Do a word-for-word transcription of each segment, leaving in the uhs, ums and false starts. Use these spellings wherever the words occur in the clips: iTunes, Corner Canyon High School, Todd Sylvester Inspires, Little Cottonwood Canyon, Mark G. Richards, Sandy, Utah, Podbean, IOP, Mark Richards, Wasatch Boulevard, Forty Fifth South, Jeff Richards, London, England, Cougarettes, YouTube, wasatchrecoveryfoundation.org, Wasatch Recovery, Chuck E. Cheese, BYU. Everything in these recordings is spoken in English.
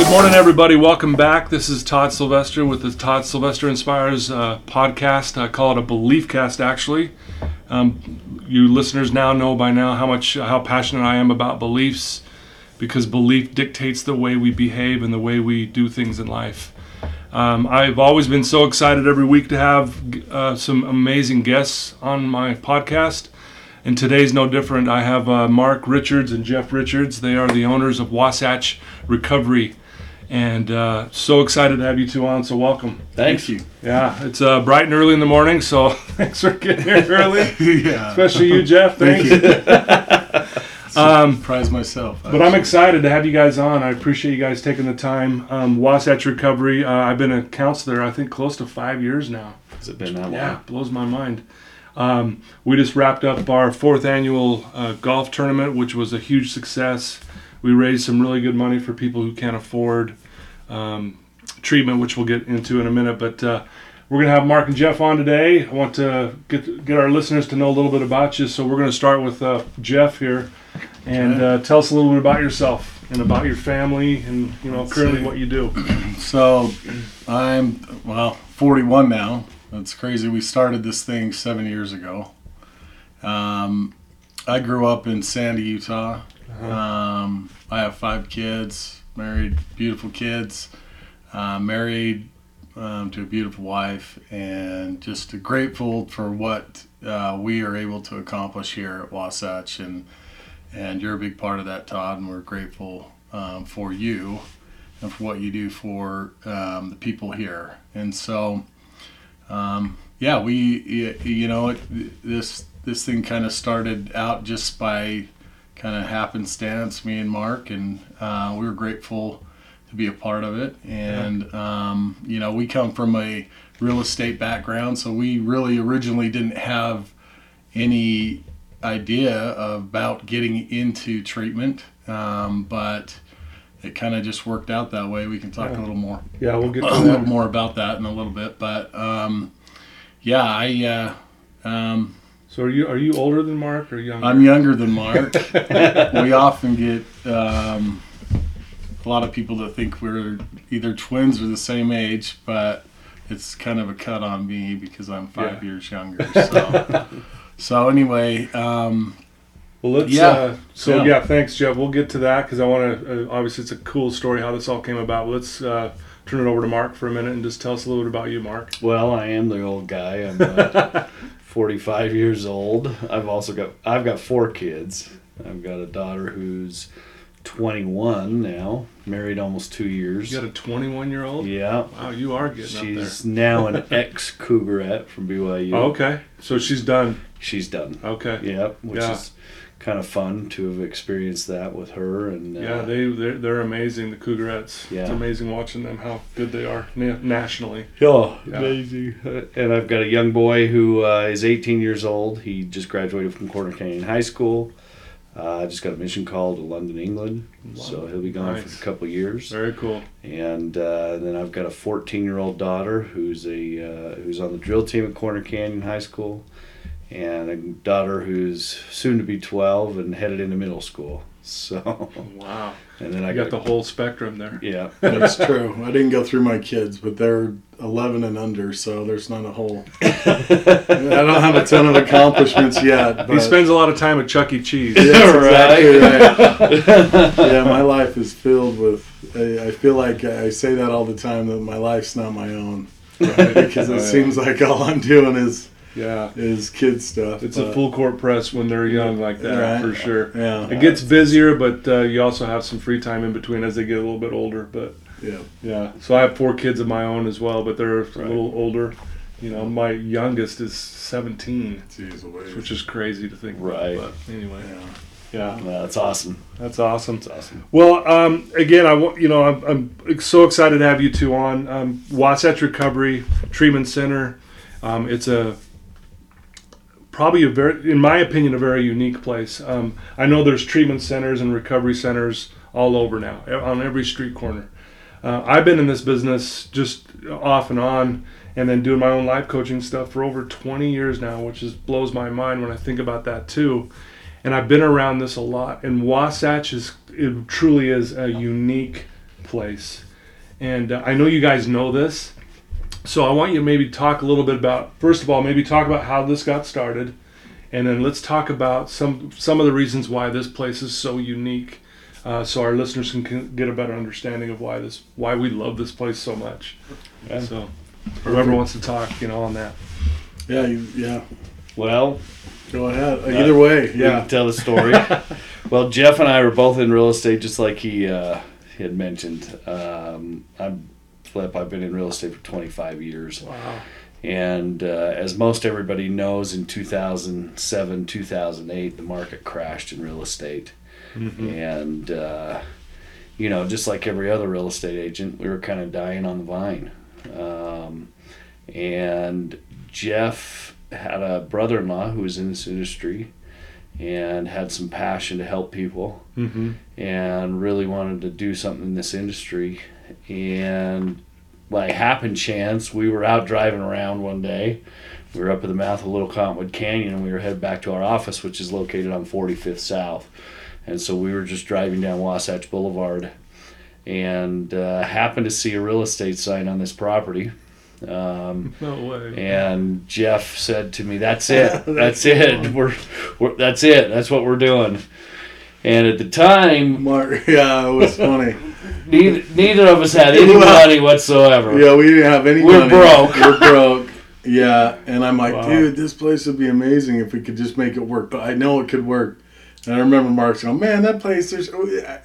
Good morning, everybody. Welcome back. This is Todd Sylvester with the Todd Sylvester Inspires uh, podcast. I call it a belief cast, actually. Um, you listeners now know by now how much how passionate I am about beliefs, because belief dictates the way we behave and the way we do things in life. Um, I've always been so excited every week to have uh, some amazing guests on my podcast, and today's no different. I have uh, Mark Richards and Jeff Richards. They are the owners of Wasatch Recovery. And uh, so excited to have you two on, so welcome. Thank you. Yeah, it's uh, bright and early in the morning, so thanks for getting here early. Yeah. Especially you, Jeff. Thanks. Thank you. um, Surprised myself. But I'm excited to have you guys on. I appreciate you guys taking the time. Um, Wasatch Recovery, uh, I've been a counselor, I think, close to five years now. Has it been that long? Yeah, blows my mind. Um, we just wrapped up our fourth annual uh, golf tournament, which was a huge success. We raised some really good money for people who can't afford um, treatment, which we'll get into in a minute. But uh, we're going to have Mark and Jeff on today. I want to get get our listeners to know a little bit about you. So we're going to start with uh, Jeff here, and uh, tell us a little bit about yourself and about your family, and you know currently what you do. So I'm well forty-one now. That's crazy. We started this thing seven years ago. Um, I grew up in Sandy, Utah. Uh-huh. Um, I have five kids, married, beautiful kids, uh, married um, to a beautiful wife, and just grateful for what uh, we are able to accomplish here at Wasatch, and and you're a big part of that, Todd, and we're grateful um, for you and for what you do for um, the people here. And so, um, yeah, we, you know, it, this this thing kind of started out just by kind of happenstance, me and Mark, and uh, we were grateful to be a part of it. And, yeah. um, you know, we come from a real estate background, so we really originally didn't have any idea about getting into treatment, um, but it kind of just worked out that way. We can talk yeah. a little more. Yeah, we'll get to a little more about that in a little bit. But, um, yeah, I... Uh, um, So are you are you older than Mark or younger? I'm younger than Mark. We often get um, a lot of people that think we're either twins or the same age, but it's kind of a cut on me because I'm five yeah. years younger. So, so anyway, um, well, let's. Yeah. Uh, so yeah. yeah, thanks, Jeff. We'll get to that because I want to. Uh, obviously, it's a cool story how this all came about. Let's. Uh, Turn it over to Mark for a minute and just tell us a little bit about you, Mark. Well, I am the old guy. I'm uh, forty-five years old. I've also got I've got four kids. I've got a daughter who's twenty-one now, married almost two years. You got a twenty-one-year-old? Yeah. Wow, you are getting she's up there. She's now an ex-Cougarette from B Y U. Oh, okay. So she's done. She's done. Okay. Yep. Which yeah. is kind of fun to have experienced that with her, and uh, yeah, they they're, they're amazing. The Cougarettes, yeah. It's amazing watching them how good they are na- nationally. Oh, yeah. Amazing! And I've got a young boy who uh, is eighteen years old. He just graduated from Corner Canyon High School. I uh, just got a mission call to London, England, London. So he'll be gone nice. for a couple of years. Very cool. And uh, then I've got a fourteen-year-old daughter who's a uh, who's on the drill team at Corner Canyon High School. And a daughter who's soon to be twelve and headed into middle school. So wow! And then you I got, got the whole spectrum there. Yeah, that's true. I didn't go through my kids, but they're eleven and under, so there's not a whole. I don't have a ton of accomplishments yet. But... He spends a lot of time at Chuck E. Cheese. Yeah, right. right. Yeah, my life is filled with. I feel like I say that all the time that my life's not my own, right? Because it oh, yeah. seems like all I'm doing is. Yeah, is kid stuff. It's a full court press when they're young like that, right? For sure. Yeah, it gets busier, but uh, you also have some free time in between as they get a little bit older. But yeah, yeah. So I have four kids of my own as well, but they're right. a little older. You know, my youngest is seventeen, Jeez, which is crazy to think. Right. About. But anyway. Yeah. Yeah, no, that's awesome. That's awesome. That's awesome. Well, um, again, I want you know I'm, I'm so excited to have you two on um, Wasatch Recovery Treatment Center. Um, it's a Probably a very, in my opinion, a very unique place. Um, I know there's treatment centers and recovery centers all over now, on every street corner. Uh, I've been in this business just off and on, and then doing my own life coaching stuff for over twenty years now, which is blows my mind when I think about that too. And I've been around this a lot. And Wasatch is it truly is a unique place. And uh, I know you guys know this, so I want you to maybe talk a little bit about, first of all, maybe talk about how this got started, and then let's talk about some some of the reasons why this place is so unique, uh, so our listeners can get a better understanding of why this why we love this place so much. Okay. So whoever wants to talk, you know, on that. Yeah, you, yeah. Well, go ahead. Either uh, way, yeah. We can tell the story. Well, Jeff and I were both in real estate, just like he uh, he had mentioned. Um, I'm Flip. I've been in real estate for twenty-five years. Wow. And uh, as most everybody knows, in two thousand seven, two thousand eight, the market crashed in real estate. Mm-hmm. And, uh, you know, just like every other real estate agent, we were kind of dying on the vine. Um, and Jeff had a brother-in-law who was in this industry and had some passion to help people, mm-hmm. and really wanted to do something in this industry. And by happen chance, we were out driving around one day. We were up at the mouth of Little Cottonwood Canyon, and we were headed back to our office, which is located on Forty Fifth South. And so we were just driving down Wasatch Boulevard, and uh, happened to see a real estate sign on this property. Um, no way. And Jeff said to me, "That's it. That's it. We're, we're that's it. That's what we're doing." And at the time, Mark, yeah, it was funny. Neither, neither of us had any money whatsoever. Yeah, we didn't have any We're money. We're broke. We're broke. Yeah, and I'm like, wow. Dude, this place would be amazing if we could just make it work. But I know it could work. And I remember Mark's going, man, that place, there's,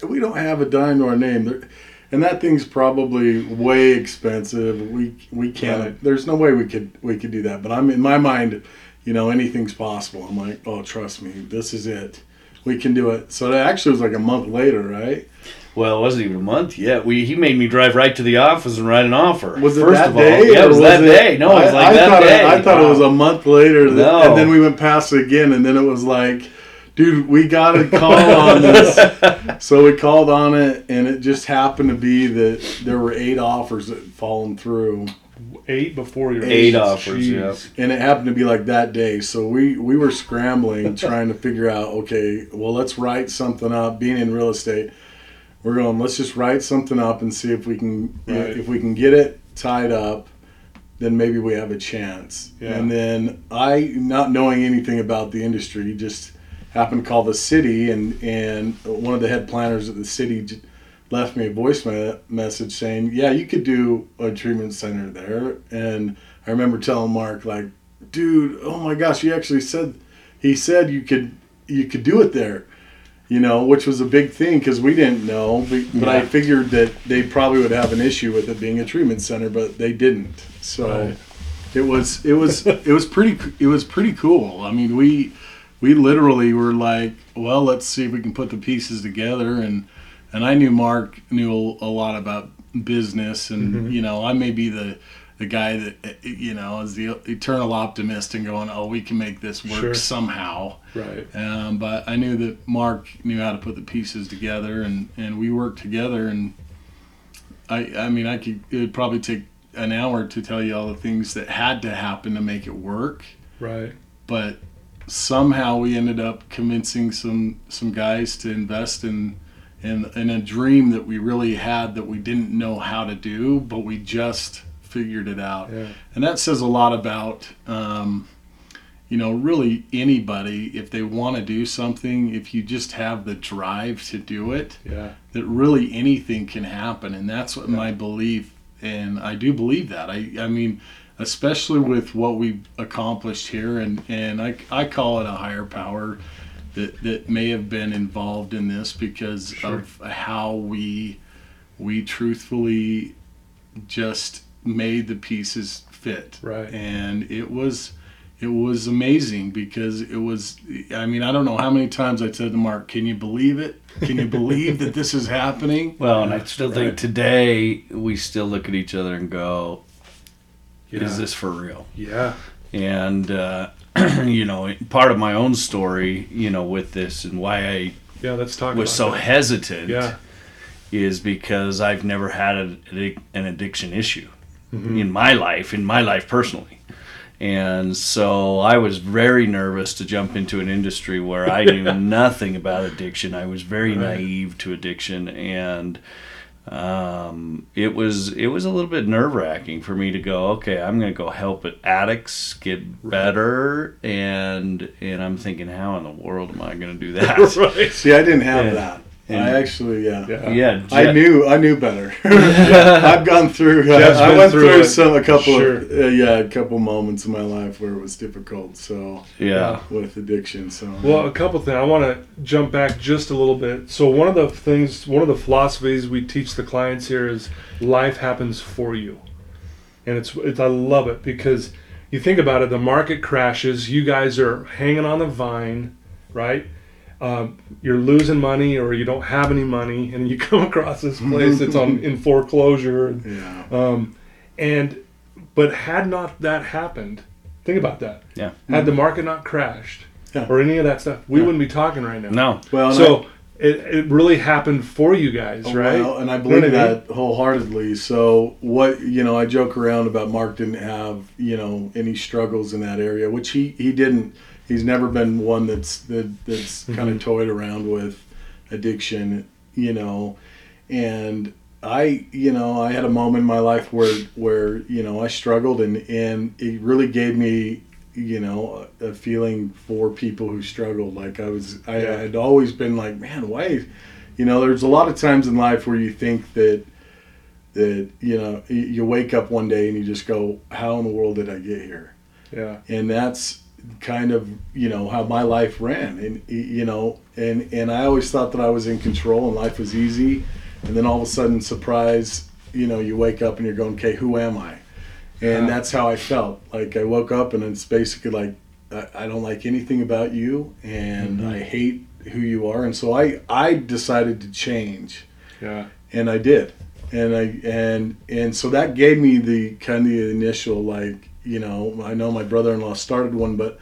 we don't have a dime to our name. And that thing's probably way expensive. We we can't. Right. There's no way we could we could do that. But I'm in my mind, you know, anything's possible. I'm like, oh, trust me, this is it. We can do it. So that actually was like a month later, right? Well, it wasn't even a month yet. We he made me drive right to the office and write an offer. Was it First that of all, day? Yeah, it was, was that it, day. No, I, it was like I that day. It, I thought wow. it was a month later. That, no. And then we went past it again, and then it was like, dude, we got to call on this. So we called on it, and it just happened to be that there were eight offers that had fallen through. Eight before your eight offers, yeah. And it happened to be like that day, so we we were scrambling trying to figure out, okay, well, let's write something up. Being in real estate, we're going, let's just write something up and see if we can right. uh, if we can get it tied up, then maybe we have a chance. Yeah. And then I, not knowing anything about the industry, just happened to call the city, and and one of the head planners at the city J- left me a voice me- message saying, yeah, you could do a treatment center there. And I remember telling Mark, like, dude, oh my gosh, he actually said, he said you could, you could do it there, you know, which was a big thing because we didn't know, but, but yeah. I figured that they probably would have an issue with it being a treatment center, but they didn't. So right. it was, it was, it was pretty, it was pretty cool. I mean, we, we literally were like, well, let's see if we can put the pieces together. And, And I knew Mark knew a lot about business, and mm-hmm. you know, I may be the the guy that, you know, is the eternal optimist and going, oh, we can make this work sure. somehow. Right. Um, but I knew that Mark knew how to put the pieces together, and, and we worked together. And I I mean, I could it would probably take an hour to tell you all the things that had to happen to make it work. Right. But somehow we ended up convincing some some guys to invest in. And, and a dream that we really had that we didn't know how to do, but we just figured it out. Yeah. And that says a lot about, um, you know, really anybody, if they want to do something, if you just have the drive to do it, yeah. that really anything can happen. And that's what yeah. my belief, and I do believe that. I, I mean, especially with what we've accomplished here, and, and I, I call it a higher power that that may have been involved in this because sure. of how we we truthfully just made the pieces fit. Right. And it was it was amazing because it was, I mean, I don't know how many times I said to Mark, can you believe it? Can you believe that this is happening? Well, and I still right. think today we still look at each other and go, yeah. is this for real? Yeah. And uh you know, part of my own story, you know, with this and why I yeah, let's talk was so that. hesitant yeah. is because I've never had a, an addiction issue mm-hmm. in my life, in my life personally. And so I was very nervous to jump into an industry where I knew nothing about addiction. I was very right. naive to addiction. And um, it was it was a little bit nerve-wracking for me to go, okay, I'm going to go help addicts get better, and and I'm thinking, how in the world am I going to do that? Right. See, I didn't have and, that. And I actually, yeah, yeah. yeah Jeff, I knew, I knew better. yeah. I've gone through. Uh, I went through, through some a couple sure. of, uh, yeah, a couple moments in my life where it was difficult. So yeah, with addiction. So well, a couple things. I want to jump back just a little bit. So one of the things, one of the philosophies we teach the clients here is life happens for you, and it's, it's I love it because you think about it. The market crashes. You guys are hanging on the vine, right? Uh, you're losing money or you don't have any money, and you come across this place that's on in foreclosure. Yeah. Um, and but had not that happened, think about that. Yeah. Had the market not crashed yeah. or any of that stuff, we yeah. wouldn't be talking right now. No. Well, so I, it it really happened for you guys, oh, right? Well, and I believe you know that I mean? wholeheartedly. So what you know, I joke around about Mark didn't have you know any struggles in that area, which he he didn't. He's never been one that's that, that's kind of toyed around with addiction, you know. And I, you know, I had a moment in my life where, where you know, I struggled, and, and it really gave me, you know, a feeling for people who struggled. Like I was, I had always been like, man, why, you know, there's a lot of times in life where you think that, that, you know, you wake up one day and you just go, how in the world did I get here? Yeah. And that's kind of you know how my life ran, and you know and and I always thought that I was in control and life was easy, and then all of a sudden, surprise, you know you wake up and you're going, okay, who am I? And yeah. that's how I felt. Like I woke up and it's basically like I, I don't like anything about you, and mm-hmm. I hate who you are. And so I I decided to change, yeah and I did, and I and and so that gave me the kind of the initial like You know, I know my brother-in-law started one, but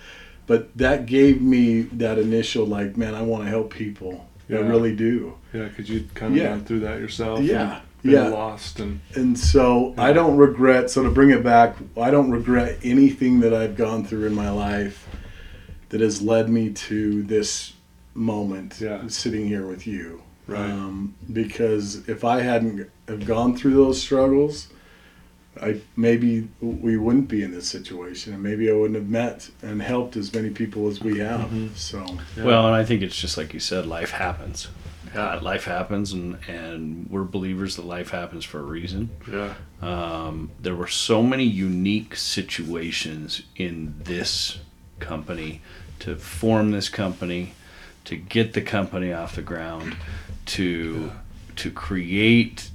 but that gave me that initial, like, man, I want to help people. Yeah. I really do. Yeah, because you kind of yeah. gone through that yourself. Yeah. And been yeah. lost. And, and so yeah. I don't regret, so to bring it back, I don't regret anything that I've gone through in my life that has led me to this moment, yeah. sitting here with you. Right. Um, because if I hadn't have gone through those struggles, I maybe we wouldn't be in this situation, and maybe I wouldn't have met and helped as many people as we have. Mm-hmm. So yeah. Well, and I think it's just like you said, life happens. Uh, life happens, and, and we're believers that life happens for a reason. Yeah. Um, there were so many unique situations in this company to form this company, to get the company off the ground, to yeah. to create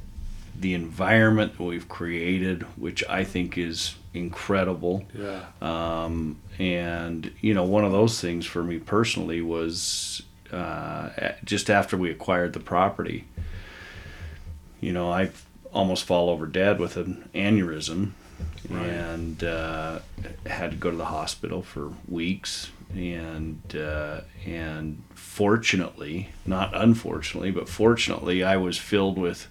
the environment that we've created, which I think is incredible. Yeah. Um, and, you know, one of those things for me personally was uh, just after we acquired the property, you know, I almost fall over dead with an aneurysm, right. and uh, had to go to the hospital for weeks. And uh, and fortunately, not unfortunately, but fortunately, I was filled with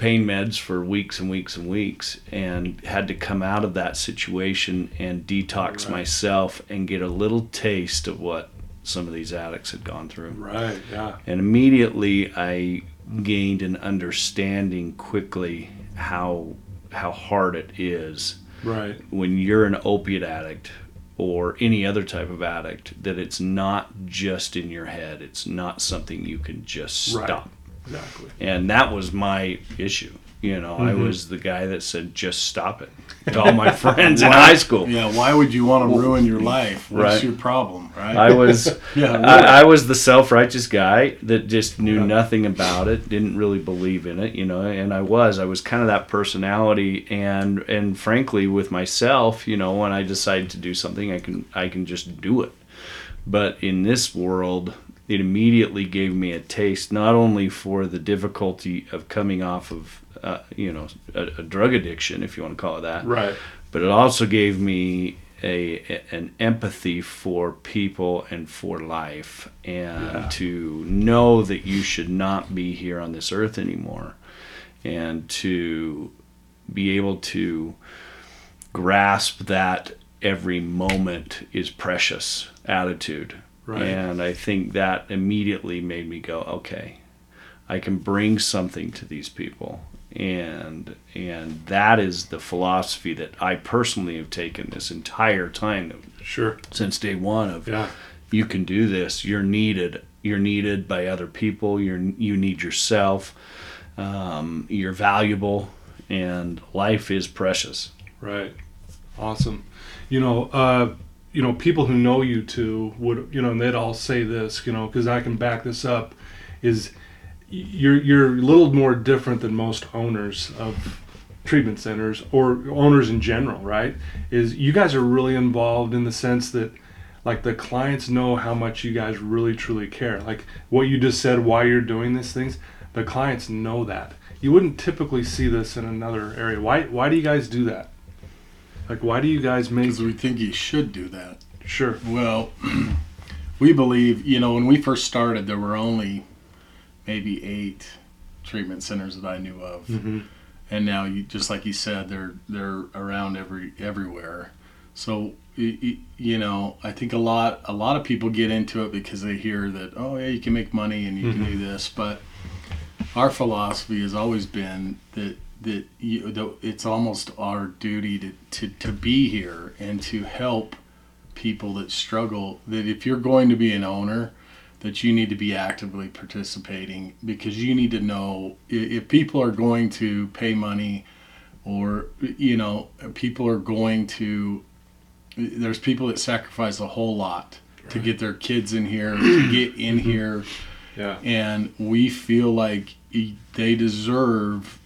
pain meds for weeks and weeks and weeks, and had to come out of that situation and detox right. myself and get a little taste of what some of these addicts had gone through. Right, yeah. And immediately I gained an understanding quickly how how hard it is right. when you're an opiate addict or any other type of addict, that it's not just in your head. It's not something you can just right. stop. Exactly. And that was my issue. You know, mm-hmm. I was the guy that said, just stop it, to all my friends why, in high school. Yeah, why would you want to ruin your life? What's right. your problem, right? I was yeah, really. I, I was the self-righteous guy that just knew yeah. nothing about it, didn't really believe in it, you know, and I was. I was kind of that personality, and and frankly, with myself, you know, when I decide to do something, I can I can just do it. But in this world, it immediately gave me a taste, not only for the difficulty of coming off of, uh, you know, a, a drug addiction, if you want to call it that. Right. But it also gave me a, a an empathy for people and for life, and yeah. to know that you should not be here on this earth anymore, and to be able to grasp that every moment is precious attitude. Right. And I think that immediately made me go, okay, I can bring something to these people. And and that is the philosophy that I personally have taken this entire time. Sure. Since day one of, yeah. you can do this. You're needed. You're needed by other people. You're you need yourself. Um, you're valuable, and life is precious. Right. Awesome. You know, uh, you know, people who know you two would, you know, and they'd all say this, you know, because I can back this up, is you're you're a little more different than most owners of treatment centers or owners in general, right? Is you guys are really involved in the sense that, like, the clients know how much you guys really truly care. Like what you just said, why you're doing these things, the clients know that. You wouldn't typically see this in another area. Why why do you guys do that? Like, why do you guys make... Because we think you should do that. Sure. Well, we believe, you know, when we first started, there were only maybe eight treatment centers that I knew of. Mm-hmm. And now, you, just like you said, they're they're around every everywhere. So, you know, I think a lot, a lot of people get into it because they hear that, oh, yeah, you can make money and you mm-hmm. can do this. But our philosophy has always been that... that you that it's almost our duty to, to, to be here and to help people that struggle, that if you're going to be an owner, that you need to be actively participating, because you need to know if people are going to pay money, or, you know, people are going to, there's people that sacrifice a whole lot right. to get their kids in here, to get in mm-hmm. here. Yeah. And we feel like they deserve,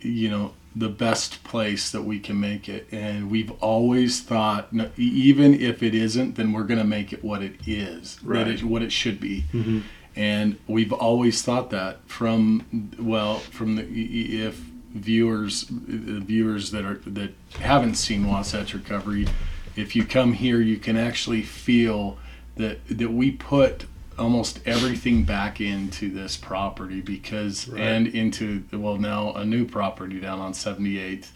you know, the best place that we can make it. And we've always thought, no, even if it isn't, then we're going to make it what it is, right. that it, what it should be. Mm-hmm. And we've always thought that from, well, from the, if viewers, the viewers that are, that haven't seen Wasatch Recovery, if you come here, you can actually feel that, that we put almost everything back into this property, because right. and into, well, now a new property down on seventy-eighth,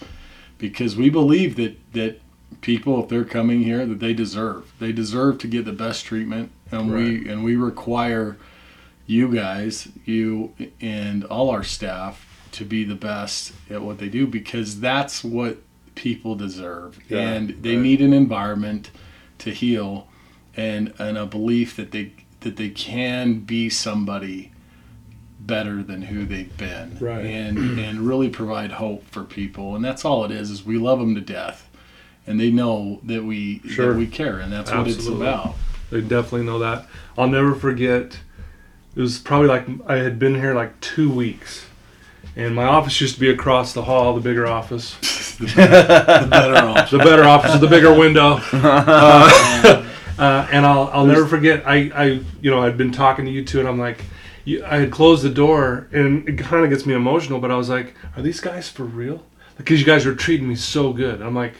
because we believe that that people, if they're coming here, that they deserve they deserve to get the best treatment, and right. we and we require you guys, you and all our staff, to be the best at what they do, because that's what people deserve. Yeah, and they right. need an environment to heal, and and a belief that they that they can be somebody better than who they've been, right. and and really provide hope for people. And that's all it is, is we love them to death, and they know that we sure. that we care, and that's Absolutely. What it's about. They definitely know that. I'll never forget, it was probably like, I had been here like two weeks, and my office used to be across the hall, the bigger office. the, better, the better office. The better office, the bigger window. Uh, Uh, and I'll I'll There's, never forget, I, I you know, I'd been talking to you two, and I'm like, you, I had closed the door, and it kind of gets me emotional, but I was like, are these guys for real? Because you guys were treating me so good. And I'm like,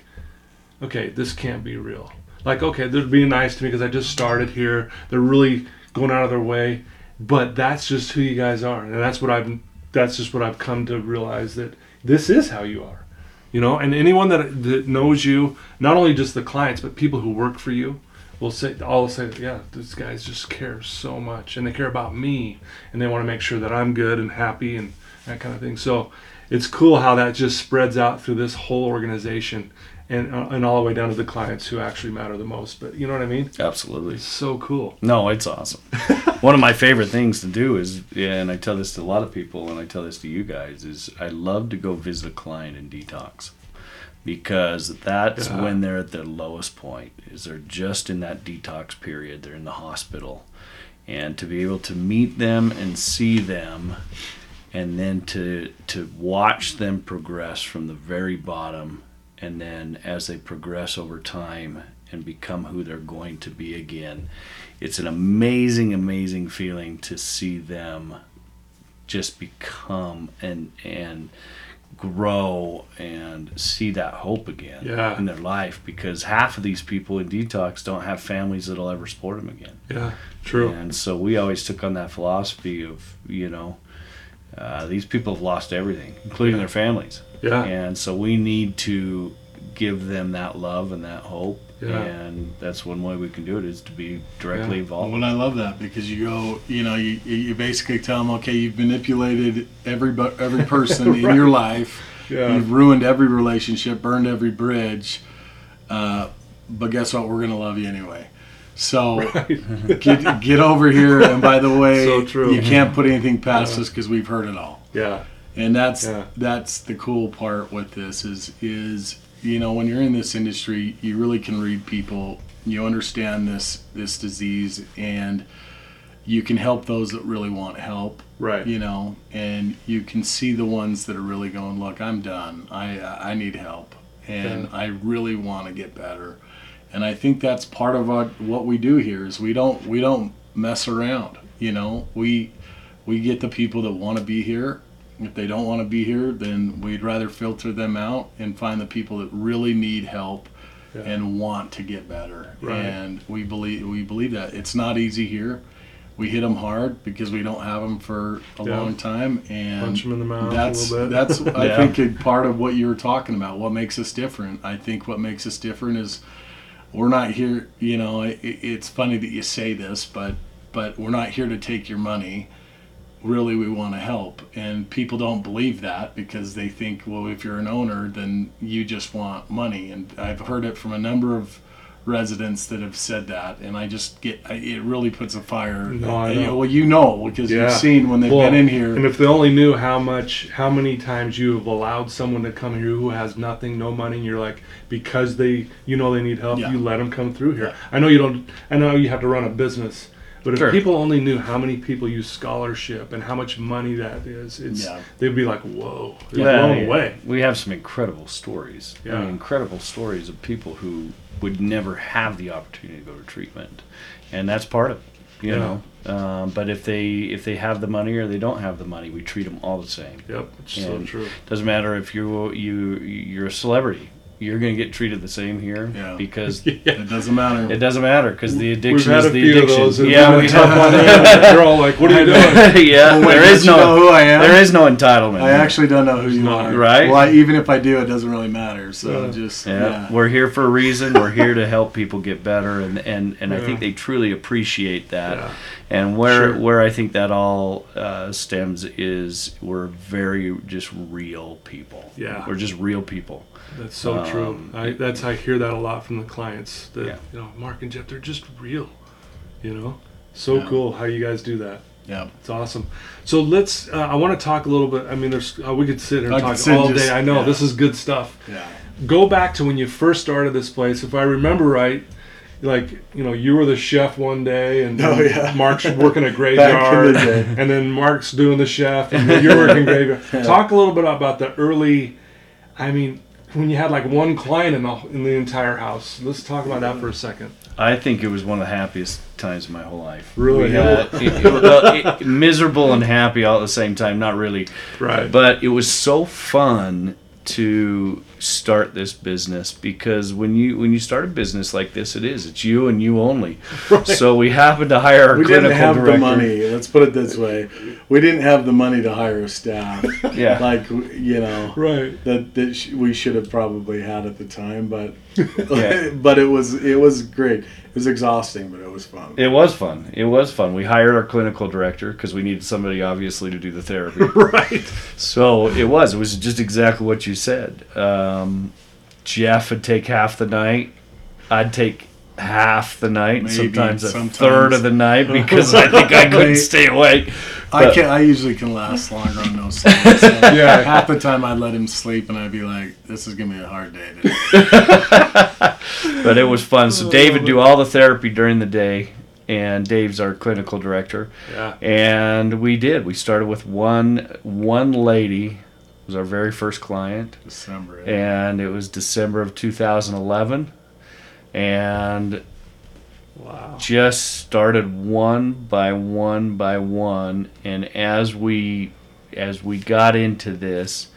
okay, this can't be real. Like, okay, they're being nice to me because I just started here. They're really going out of their way, but that's just who you guys are, and that's what I've that's just what I've come to realize, that this is how you are, you know. And anyone that that knows you, not only just the clients, but people who work for you, We'll say, all say, yeah, these guys just care so much, and they care about me, and they want to make sure that I'm good and happy and that kind of thing. So it's cool how that just spreads out through this whole organization, and and all the way down to the clients who actually matter the most. But you know what I mean? Absolutely. It's so cool. No, it's awesome. One of my favorite things to do is, yeah, and I tell this to a lot of people, and I tell this to you guys, is I love to go visit a client and detox. Because that's yeah. when they're at their lowest point, is they're just in that detox period. They're in the hospital. And to be able to meet them and see them, and then to to watch them progress from the very bottom, and then as they progress over time and become who they're going to be again, it's an amazing, amazing feeling to see them just become and and... grow and see that hope again yeah. in their life, because half of these people in detox don't have families that'll ever support them again. Yeah, true. And so we always took on that philosophy of, you know, uh, these people have lost everything, including yeah. their families. Yeah. And so we need to give them that love and that hope Yeah. And that's one way we can do it, is to be directly yeah. involved. Well, and I love that, because you go, you know, you, you basically tell them, okay, you've manipulated every every person right. in your life. Yeah. You've ruined every relationship, burned every bridge. Uh, but guess what? We're going to love you anyway. So right. get get over here. And by the way, so true. You can't put anything past yeah. us, because we've heard it all. Yeah. And that's yeah. that's the cool part with this is is you know, when you're in this industry, you really can read people. You understand this this disease, and you can help those that really want help. Right. You know, and you can see the ones that are really going, look, I'm done. I I need help, and yeah. I really want to get better. And I think that's part of what what we do here is we don't we don't mess around. You know, we we get the people that want to be here. If they don't want to be here, then we'd rather filter them out and find the people that really need help yeah. and want to get better. Right. And we believe we believe that. It's not easy here. We hit them hard because we don't have them for a yeah. long time. And punch them in the mouth that's, a little bit. That's, I yeah. think, part of what you were talking about, what makes us different. I think what makes us different is we're not here, you know, it, it's funny that you say this, but but we're not here to take your money. Really, we want to help, and people don't believe that because they think, well, if you're an owner, then you just want money. And I've heard it from a number of residents that have said that, and I just get I, it really puts a fire. No, I know. You know, well, you know, because yeah. you've seen when they've well, been in here. And if they only knew how much, how many times you have allowed someone to come here who has nothing, no money, and you're like, because they, you know, they need help, yeah. you let them come through here. Yeah. I know you don't. I know you have to run a business. But if sure. people only knew how many people use scholarship and how much money that is, it's yeah. they'd be like, whoa, yeah, blown yeah. away. We have some incredible stories, yeah. I mean, incredible stories of people who would never have the opportunity to go to treatment. And that's part of it, you yeah. know. Um, but if they if they have the money or they don't have the money, we treat them all the same. Yep, it's so true. Doesn't matter if you're, you, you're a celebrity. You're going to get treated the same here yeah. because yeah. it doesn't matter. It doesn't matter because the addiction is the addiction. Yeah, we have one. They're all like, "What are you doing?" yeah, well, wait, there is no. You know who I am? There is no entitlement. I actually don't know who you are. Right? Well, I, even if I do, it doesn't really matter. So yeah. just yeah. yeah, we're here for a reason. We're here to help people get better, and and, and yeah. I think they truly appreciate that. Yeah. And where sure. where I think that all uh, stems is we're very just real people. Yeah, we're just real people. That's so um, true. I, that's I hear that a lot from the clients. That yeah. you know, Mark and Jeff, they're just real. You know, so yeah. cool how you guys do that. Yeah, it's awesome. So let's. Uh, I want to talk a little bit. I mean, there's uh, we could sit here and I talk all just, day. I know yeah. this is good stuff. Yeah. Go back to when you first started this place, if I remember right. Like, you know, you were the chef one day, and oh, yeah. Mark's working a graveyard, the and then Mark's doing the chef, and then you're working graveyard. Yeah. Talk a little bit about the early. I mean. When you had like one client in the in the entire house. Let's talk about that for a second. I think it was one of the happiest times of my whole life. Really? We had, it, it, well, it, miserable and happy all at the same time. Not really. Right. But it was so fun to start this business, because when you when you start a business like this, it is it's you and you only. Right. So we happened to hire our we clinical didn't have director. The money. Let's put it this way: we didn't have the money to hire a staff. yeah, like you know, right? That that sh- we should have probably had at the time, but yeah. but it was it was great. It was exhausting, but it was fun. It was fun. It was fun. We hired our clinical director because we needed somebody, obviously, to do the therapy. Right. So it was. It was just exactly what you said. Um, Jeff would take half the night. I'd take half the night, Maybe, sometimes a sometimes. third of the night, because I think I couldn't stay awake. But I can. I usually can last longer on no sleep. So yeah. Half the time I'd let him sleep, and I'd be like, "This is gonna be a hard day today." But it was fun. So Dave would do all the therapy during the day, and Dave's our clinical director. Yeah. And we did. We started with one one lady. It was our very first client. December. Yeah. And it was December of two thousand eleven. And wow. just started one by one by one, and as we as we got into this,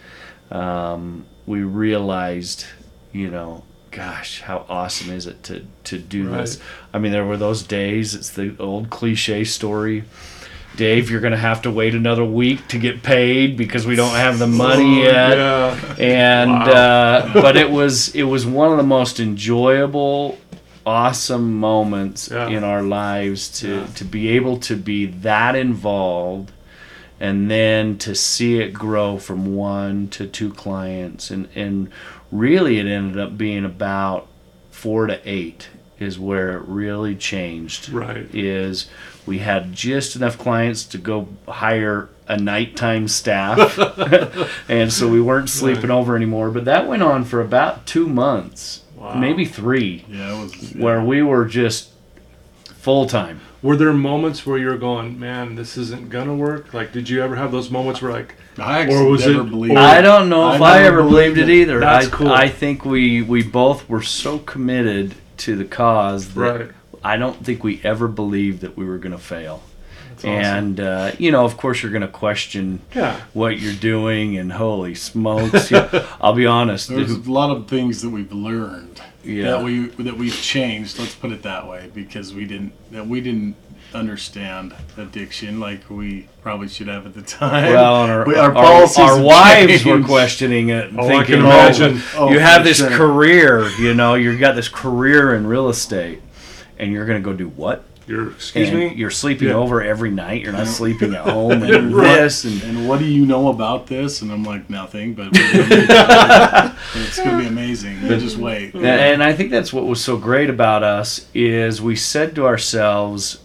um, we realized, you know, gosh, how awesome is it to to do right. this? I mean, there were those days. It's the old cliche story. Dave, you're going to have to wait another week to get paid because we don't have the money yet. Yeah. And wow. uh, but it was it was one of the most enjoyable awesome moments yeah. in our lives to, yeah. to be able to be that involved and then to see it grow from one to two clients. And, and really it ended up being about four to eight is where it really changed. Right. Is we had just enough clients to go hire a nighttime staff. And so we weren't sleeping right. over anymore. But that went on for about two months. Wow. Maybe three. Yeah, it was, yeah. Where we were just full time. Were there moments where you were going, man, this isn't gonna work? Like, did you ever have those moments where, like, I actually or was never it, believed. Or, I don't know if I, I ever believed it, it either. That's I, cool. I think we we both were so committed to the cause that right. I don't think we ever believed that we were gonna fail. That's and awesome. uh, you know, of course, you're gonna question yeah. what you're doing, and holy smokes! Yeah, I'll be honest. There's a lot of things that we've learned. Yeah. That we that we've changed. Let's put it that way, because we didn't that we didn't understand addiction like we probably should have at the time. Well, and our we, our, our, our wives were questioning it, and oh, thinking, I can imagine. Oh, you have this sure. career, you know, you've got this career in real estate, and you're going to go do what? You're excuse and me. You're sleeping yeah. over every night. You're not sleeping at home, and right. this and, and what do you know about this? And I'm like, nothing, but we're gonna it's gonna be amazing. But, just wait. And I think that's what was so great about us is we said to ourselves,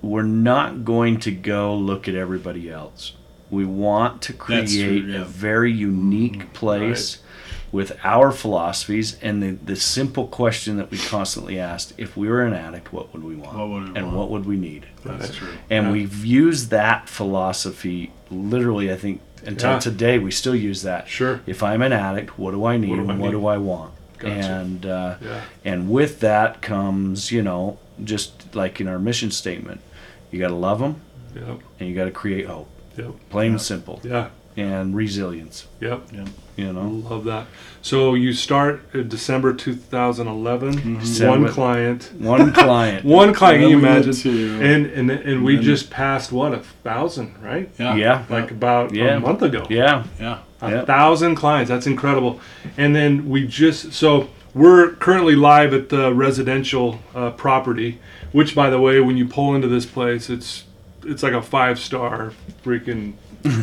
we're not going to go look at everybody else. We want to create true, yeah. a very unique place. Right. With our philosophies and the, the simple question that we constantly asked, if we were an addict, what would we want? What would we and want? What would we need? That's, That's true. And yeah. we've used that philosophy literally, I think, until yeah. today, we still use that. Sure. If I'm an addict, what do I need what do I and what need? do I want? Gotcha. And, uh, yeah. and with that comes, you know, just like in our mission statement, you got to love them yep. and you got to create hope. Yep. Plain yep. and simple. Yeah. And resilience. Yep. Yep. You know, love that. So you start in December two thousand eleven. Mm-hmm. One client. One client. One client. Can you imagine? And and and we and just passed what a thousand, right? Yeah. yeah. Like about yeah. a month ago. Yeah. Yeah. A yeah. thousand clients. That's incredible. And then we just so we're currently live at the residential uh, property, which by the way, when you pull into this place, it's it's like a five star freaking.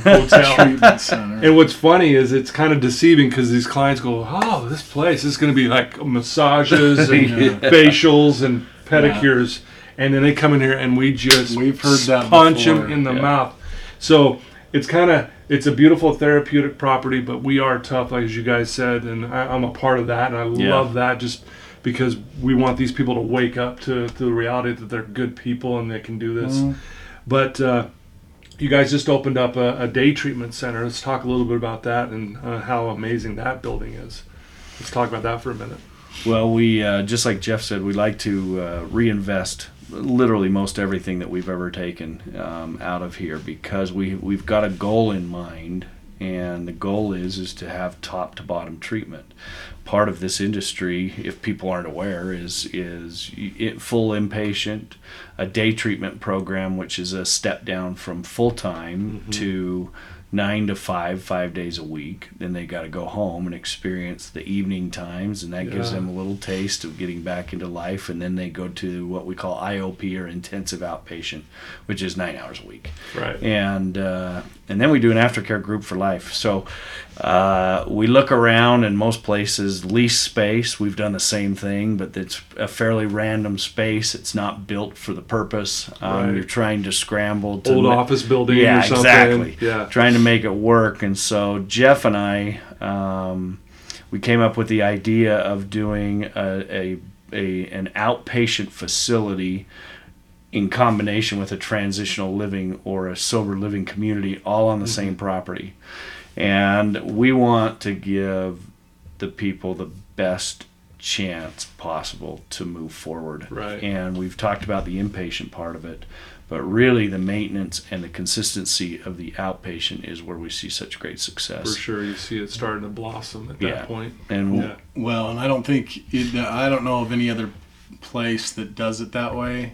Hotel. Center. And what's funny is it's kind of deceiving because these clients go, oh, this place is going to be like massages and yeah. facials and pedicures. Yeah. And then they come in here and we just We've heard that punch before. them in the yeah. mouth. So it's kind of, it's a beautiful therapeutic property, but we are tough, like as you guys said. And I, I'm a part of that. And I yeah. love that just because we want these people to wake up to, to the reality that they're good people and they can do this. Mm. But, uh, you guys just opened up a, a day treatment center. Let's talk a little bit about that and uh, how amazing that building is. Let's talk about that for a minute. Well, we, uh, just like Jeff said, we like to uh, reinvest literally most everything that we've ever taken um, out of here because we, we've got a goal in mind, and the goal is is to have top-to-bottom treatment. Part of this industry, if people aren't aware, is is it full inpatient, a day treatment program, which is a step down from full-time mm-hmm. to nine to five, five days a week. Then they got to go home and experience the evening times, and that yeah. gives them a little taste of getting back into life. And then they go to what we call I O P, or intensive outpatient, which is nine hours a week. Right. And uh, and then we do an aftercare group for life. So uh, we look around, and most places lease space. We've done the same thing, but it's a fairly random space. It's not built for the purpose. Um, right. You're trying to scramble to old ma- office building. Yeah, or something. Exactly. Yeah. Trying to make it work. And so Jeff and I um, we came up with the idea of doing a, a, a an outpatient facility in combination with a transitional living or a sober living community all on the mm-hmm. same property. And we want to give the people the best chance possible to move forward. Right. And we've talked about the inpatient part of it, but really the maintenance and the consistency of the outpatient is where we see such great success. For sure, you see it starting to blossom at yeah. that point. And yeah. Well, and I don't think, it, I don't know of any other place that does it that way,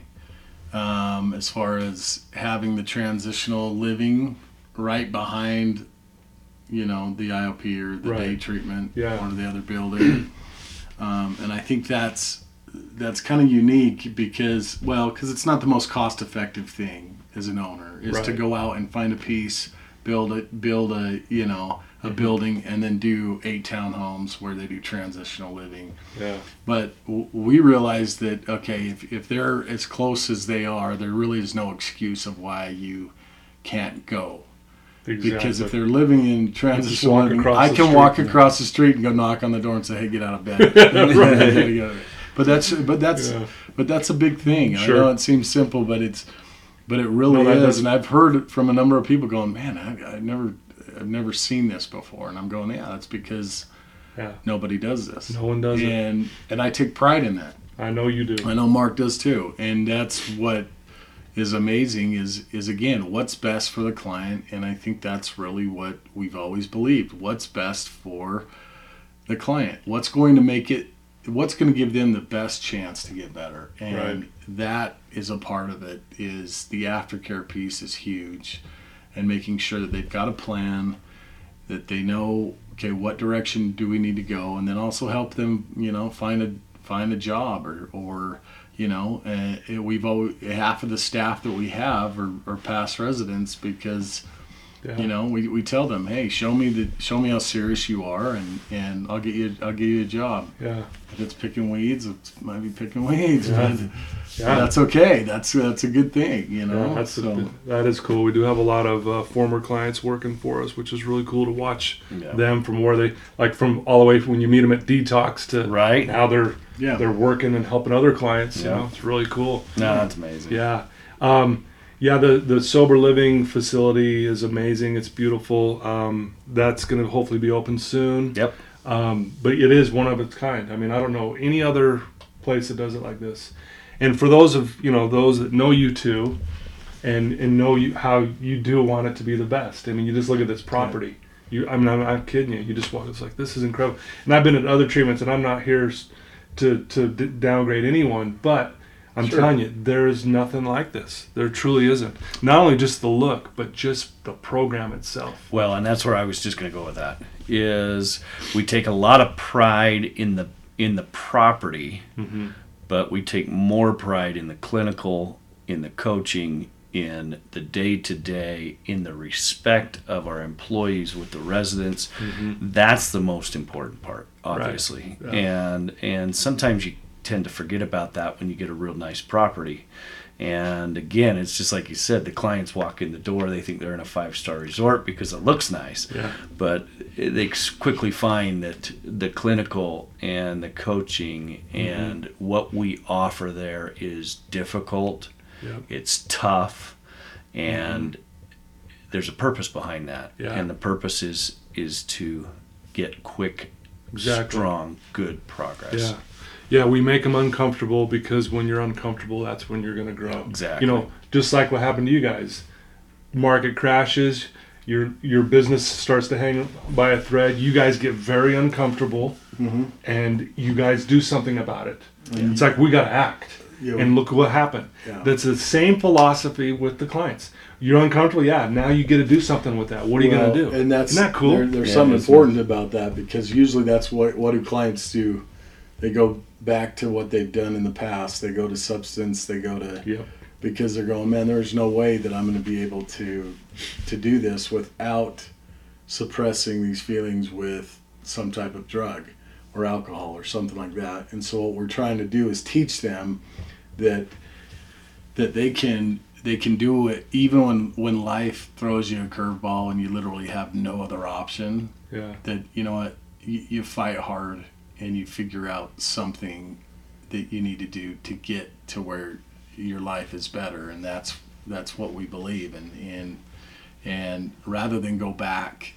um, as far as having the transitional living right behind, you know, the I O P or the right. day treatment yeah. or the other building. Um, and I think that's that's kind of unique because, well, because it's not the most cost-effective thing as an owner is right. to go out and find a piece, build a build a you know a mm-hmm. building, and then do eight townhomes where they do transitional living. Yeah. But w- we realized that okay, if if they're as close as they are, there really is no excuse of why you can't go. Exactly. Because if they're living in transitional living, I can walk across the street and go knock on the door and say, "Hey, get out of bed." Right. But that's but that's yeah. but that's a big thing. Sure. I know it seems simple, but it's but it really no, is. And I've heard from a number of people going, "Man, I, I never I've never seen this before." And I'm going, "Yeah, that's because yeah. nobody does this. No one does and, it." And and I take pride in that. I know you do. I know Mark does too. And that's what is amazing is is again what's best for the client, and I think that's really what we've always believed. What's best for the client? What's going to make it what's going to give them the best chance to get better? And right. that is a part of it is the aftercare piece is huge, and making sure that they've got a plan, that they know okay what direction do we need to go, and then also help them, you know, find a find a job or or You know, uh, we've always, half of the staff that we have are, are past residents because, yeah. you know, we, we tell them, hey, show me the show me how serious you are, and, and I'll get you I'll get you a job. Yeah. If it's picking weeds, it might be picking weeds. Yeah. But yeah. That's okay. That's that's a good thing. You know, yeah, that's so. a, that is cool. We do have a lot of uh, former clients working for us, which is really cool to watch yeah. them from where they like from all the way from when you meet them at detox to right how they're. Yeah. They're working and helping other clients, yeah. you know. It's really cool. No, that's amazing. Yeah. Um, yeah, the, the sober living facility is amazing. It's beautiful. Um, that's going to hopefully be open soon. Yep. Um, but it is one of its kind. I mean, I don't know any other place that does it like this. And for those of, you know, those that know you two and, and know you how you do want it to be the best. I mean, you just look at this property. Right. You, I mean, I'm not kidding you. You just walk, it's like, this is incredible. And I've been at other treatments, and I'm not here to to d- downgrade anyone, but I'm sure. telling you, there is nothing like this. There truly isn't. Not only just the look, but just the program itself. Well, and that's where I was just going to go with that, is we take a lot of pride in the in the property, mm-hmm. but we take more pride in the clinical, in the coaching, in the day-to-day, in the respect of our employees with the residents. Mm-hmm. That's the most important part, obviously. Right. Yeah. And and sometimes you tend to forget about that when you get a real nice property. And again, it's just like you said, the clients walk in the door, they think they're in a five-star resort because it looks nice. Yeah. But they quickly find that the clinical and the coaching mm-hmm. and what we offer there is difficult. Yep. It's tough, and mm-hmm. there's a purpose behind that. Yeah. And the purpose is is to get quick, exactly. strong, good progress. Yeah. Yeah, we make them uncomfortable because when you're uncomfortable, that's when you're going to grow. Exactly. You know, just like what happened to you guys. Market crashes, your your business starts to hang by a thread. You guys get very uncomfortable, mm-hmm. and you guys do something about it. Yeah. It's like, we got to act. Yeah, and look what happened. Yeah. That's the same philosophy with the clients. You're uncomfortable, yeah. Now you get to do something with that. What are you well, going to do? And that's, Isn't that cool? There, there's yeah, something important nice. about that, because usually that's what, what do clients do? They go back to what they've done in the past. They go to substance. They go to yep. because they're going, man, there's no way that I'm going to be able to to do this without suppressing these feelings with some type of drug or alcohol or something like that. And so what we're trying to do is teach them that that they can they can do it even when, when life throws you a curveball and you literally have no other option. Yeah. That, you know what, you, you fight hard and you figure out something that you need to do to get to where your life is better, and that's that's what we believe in. And and rather than go back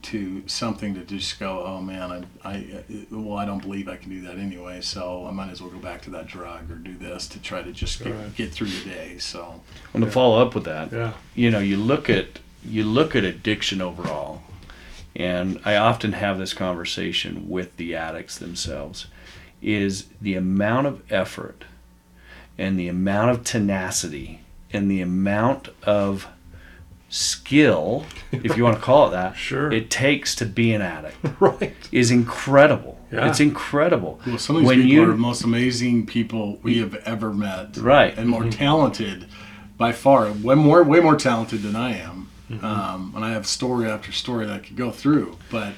to something to just go, oh man, I, I, well, I don't believe I can do that anyway, so I might as well go back to that drug or do this to try to just get, right. get through the day. So, and to yeah. follow up with that, yeah. you know, you look at you look at addiction overall, and I often have this conversation with the addicts themselves, is the amount of effort, and the amount of tenacity, and the amount of skill, if you want to call it that, sure, it takes to be an addict right is incredible. Yeah. It's incredible. Well, some of these when people you, are the most amazing people we have ever met, right, and more mm-hmm. talented by far, way more way more talented than I am. Mm-hmm. Um, and I have story after story that I could go through, but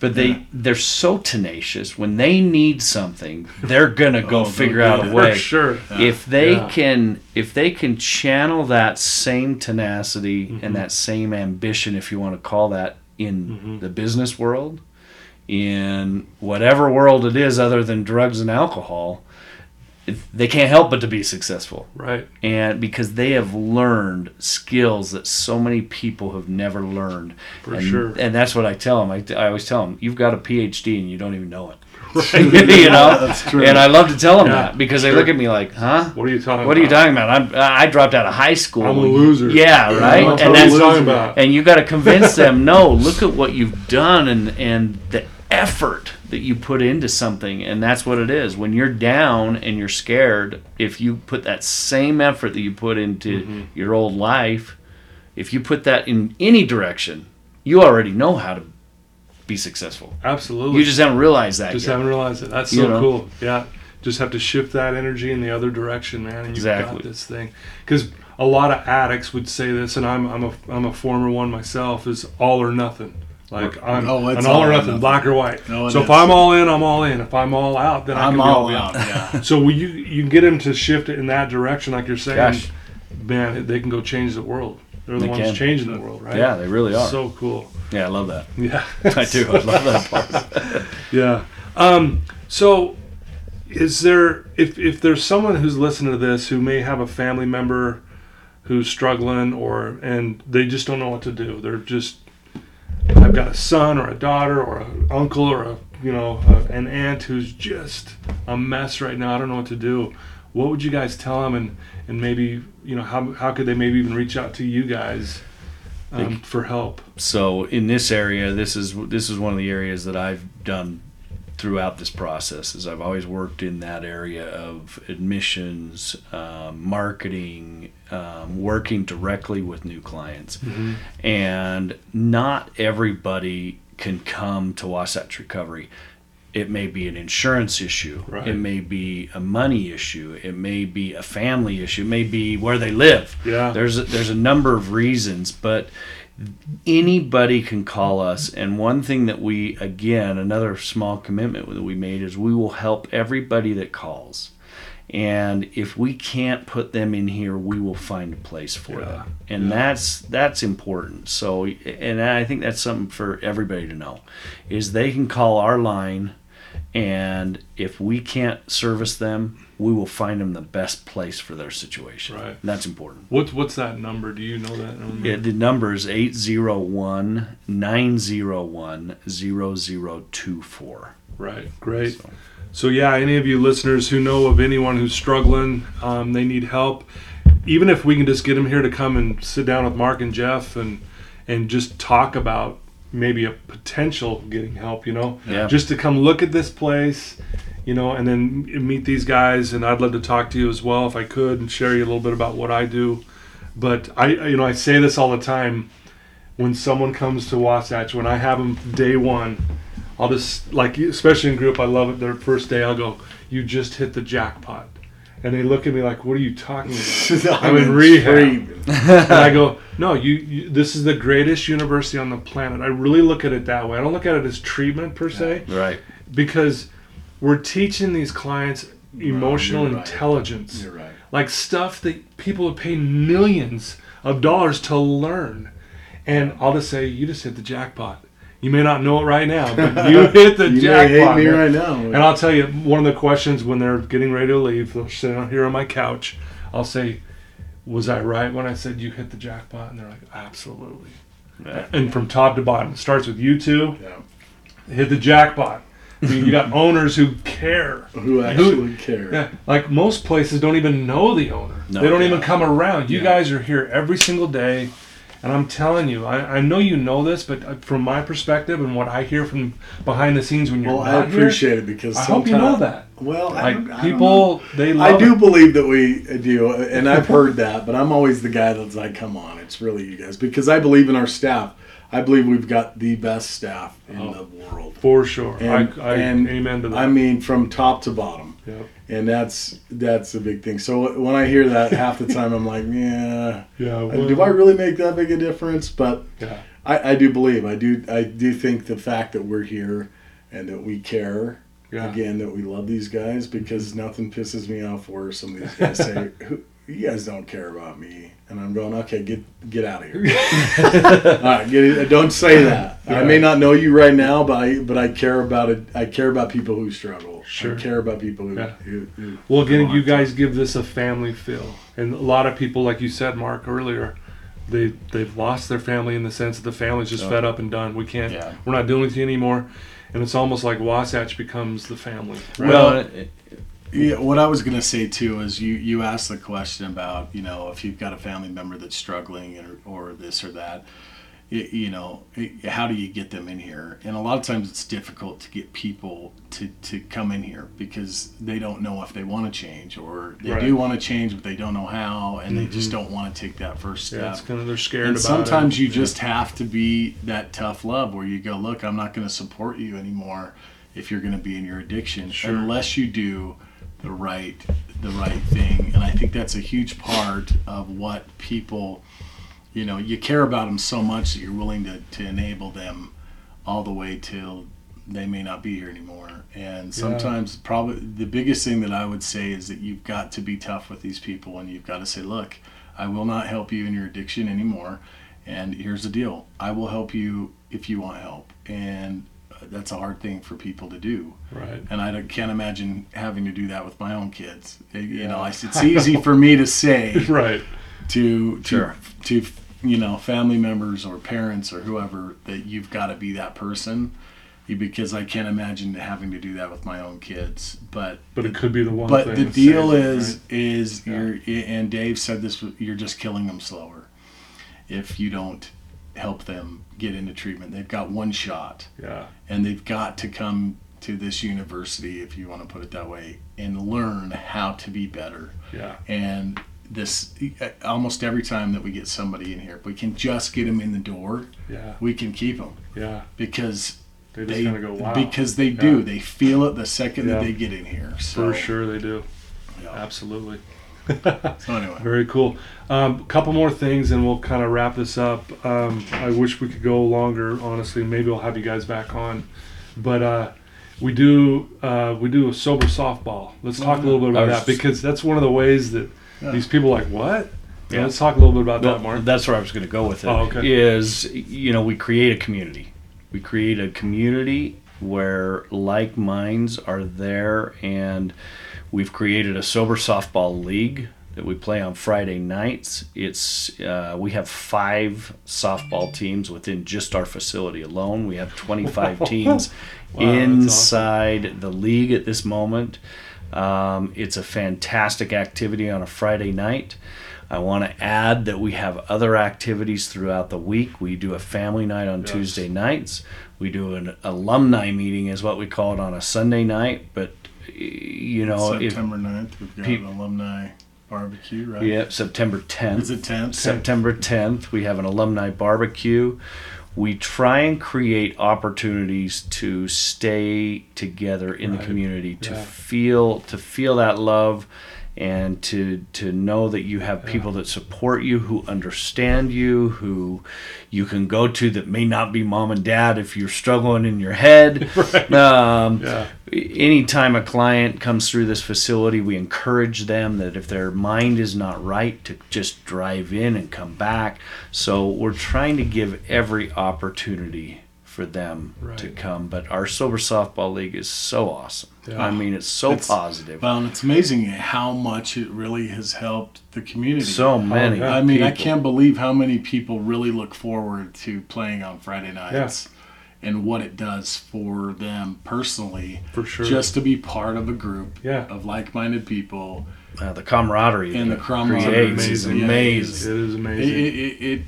but they yeah. they're so tenacious. When they need something, they're gonna go oh, figure out a way. For sure. Yeah. If they yeah. can, if they can channel that same tenacity mm-hmm. and that same ambition, if you want to call that, in mm-hmm. the business world, in whatever world it is other than drugs and alcohol, they can't help but to be successful. Right. And because they have learned skills that so many people have never learned. For and, sure. And that's what I tell them. I, I always tell them, you've got a P H D and you don't even know it. Right. You know? That's true. And I love to tell them yeah, that because sure. they look at me like, huh? What are you talking what about? What are you talking about? I'm, I dropped out of high school. I'm a loser. Yeah, right? Yeah, and that's what I'm talking about. And you got to convince them, no, look at what you've done and, and the effort that you put into something. And that's what it is. When you're down and you're scared, if you put that same effort that you put into mm-hmm. your old life, if you put that in any direction, you already know how to be successful. Absolutely. You just haven't realized that just yet. haven't realized it. That's so you know? Cool. Yeah, just have to shift that energy in the other direction, man, and you've exactly. got this thing. Because a lot of addicts would say this, and I'm I'm a I'm a former one myself, is all or nothing. Like, I'm no, an all, all or nothing, nothing, black or white. No, so if is. I'm all in, I'm all in. If I'm all out, then I I'm can all be all out. Yeah. So you you get them to shift it in that direction, like you're saying, Gosh. man, they can go change the world. They're the they ones can. changing the world, right? Yeah, they really are. So cool. Yeah, I love that. Yeah. I do. I love that part. yeah. Um, so is there, if, if there's someone who's listening to this who may have a family member who's struggling or, and they just don't know what to do. They're just, I've got a son or a daughter or an uncle or a you know a, an aunt who's just a mess right now. I don't know what to do. What would you guys tell them, and, and maybe you know how how could they maybe even reach out to you guys um, for help? So in this area, this is this is one of the areas that I've done throughout this process. Is I've always worked in that area of admissions, um, marketing, um, working directly with new clients. Mm-hmm. And not everybody can come to Wasatch Recovery. It may be an insurance issue. Right. It may be a money issue. It may be a family issue. It may be where they live. Yeah. There's a, there's a number of reasons, but anybody can call us, and one thing that we, again, another small commitment that we made is we will help everybody that calls. And if we can't put them in here, we will find a place for yeah. them. And yeah. that's that's important. So, and I think that's something for everybody to know, is they can call our line, and if we can't service them, we will find them the best place for their situation. Right. And that's important. What's, what's that number? Do you know that number? Yeah, the number is eight zero one, nine zero one, zero zero two four. Right, great. So, so yeah, any of you listeners who know of anyone who's struggling, um, they need help, even if we can just get them here to come and sit down with Mark and Jeff and and just talk about maybe a potential getting help, you know? Yeah. Just to come look at this place, you know, and then meet these guys, and I'd love to talk to you as well if I could and share you a little bit about what I do. But I, you know, I say this all the time when someone comes to Wasatch, when I have them day one, I'll just, like, especially in group, I love it. Their first day, I'll go, "You just hit the jackpot," and they look at me like, "What are you talking about?" I'm in rehab, and I go, "No, you, you. This is the greatest university on the planet." I really look at it that way. I don't look at it as treatment per se, yeah, right? Because we're teaching these clients emotional no, you're intelligence. Right. You're right. Like stuff that people would pay millions of dollars to learn. And I'll just say, you just hit the jackpot. You may not know it right now, but you hit the you jackpot. You hate me right now. And I'll tell you, one of the questions when they're getting ready to leave, they'll sit down here on my couch, I'll say, was I right when I said you hit the jackpot? And they're like, absolutely. Yeah. And from top to bottom, it starts with you two, yeah. hit the jackpot. I mean, you got owners who care. Who actually who, care. Yeah, like most places don't even know the owner. No, they don't yeah. even come around. You yeah. guys are here every single day. And I'm telling you, I, I know you know this, but from my perspective and what I hear from behind the scenes when you're well, not I appreciate here, it because I hope you know that. Well, like I don't, I people, don't know. They love I do it. Believe that we do, and I've heard that, but I'm always the guy that's like, come on, it's really you guys, because I believe in our staff. I believe we've got the best staff in oh, the world. For sure. And, I, I and, amen to that. I mean, from top to bottom. Yep. And that's that's a big thing. So when I hear that half the time, I'm like, yeah, yeah well, do I really make that big a difference? But yeah. I, I do believe. I do I do think the fact that we're here and that we care, yeah. again, that we love these guys, because nothing pisses me off where some of these guys say, who, you guys don't care about me. And I'm going, okay, get get out of here. All right, get it, don't say that. Yeah. I may not know you right now, but I, but I care about it. I care about people who struggle. Sure. I care about people who... Yeah. who, who well, again, you guys give this a family feel. And a lot of people, like you said, Mark, earlier, they, they've lost their family in the sense that the family's just so, fed up and done. We can't... Yeah. We're not doing anything anymore. And it's almost like Wasatch becomes the family. Right? Well... It, it, Yeah, what I was going to say, too, is you, you asked the question about, you know, if you've got a family member that's struggling or, or this or that, you, you know, how do you get them in here? And a lot of times it's difficult to get people to, to come in here because they don't know if they want to change, or they right. do want to change, but they don't know how, and mm-hmm. they just don't want to take that first step. Yeah, it's kind of they're scared and about sometimes it. Sometimes you yeah. just have to be that tough love where you go, look, I'm not going to support you anymore if you're going to be in your addiction sure. unless you do the right the right thing. And I think that's a huge part of what people, you know, you care about them so much that you're willing to, to enable them all the way till they may not be here anymore. And sometimes yeah. probably the biggest thing that I would say is that you've got to be tough with these people, and you've got to say, look, I will not help you in your addiction anymore, and here's the deal, I will help you if you want help. And that's a hard thing for people to do, right? And I can't imagine having to do that with my own kids. You yeah. know, it's easy know. for me to say, right, to to sure. to you know, family members or parents or whoever, that you've got to be that person, because I can't imagine having to do that with my own kids. But but it could be the one. But thing the deal is that, right? is yeah. you're and Dave said this, you're just killing them slower if you don't help them get into treatment. They've got one shot, yeah, and they've got to come to this university, if you want to put it that way, and learn how to be better. Yeah. And this, almost every time that we get somebody in here, if we can just get them in the door, yeah, we can keep them. Yeah. Because they just kind of go, wow. Because they yeah. do. They feel it the second yeah. that they get in here. So, for sure they do. Yeah. Absolutely. So anyway. Very cool. A um, couple more things and we'll kind of wrap this up. Um, I wish we could go longer, honestly. Maybe I'll have you guys back on. But uh, we do uh, we do a sober softball. Let's talk mm-hmm. a little bit about that, because that's one of the ways that yeah. these people are like, what? Yeah. Yeah, let's talk a little bit about well, that, Mark. That's where I was going to go with it. Oh, okay. Is, you know, we create a community. We create a community where like minds are there, and we've created a sober softball league that we play on Friday nights. It's uh, we have five softball teams within just our facility alone. We have twenty-five teams wow, inside awesome. the league at this moment. Um, it's a fantastic activity on a Friday night. I want to add that we have other activities throughout the week. We do a family night on yes. Tuesday nights. We do an alumni meeting, is what we call it, on a Sunday night. But you know, September ninth, we've got pe- an alumni barbecue, right? Yep, yeah, September tenth. Is it tenth? September tenth, we have an alumni barbecue. We try and create opportunities to stay together in right. the community, to yeah. feel to feel that love, and to to know that you have yeah. people that support you, who understand you, who you can go to, that may not be mom and dad if you're struggling in your head. Right. Um, yeah. Anytime a client comes through this facility, we encourage them that if their mind is not right, to just drive in and come back. So we're trying to give every opportunity for them right. to come. But our sober softball league is so awesome. Yeah. I mean, it's so it's, positive. Well, it's amazing how much it really has helped the community. So many. I mean, people. I can't believe how many people really look forward to playing on Friday nights. Yeah. And what it does for them personally, for sure, just to be part of a group yeah. of like-minded people uh, the camaraderie and the camaraderie creates is amazing. Yeah, it is amazing. It it,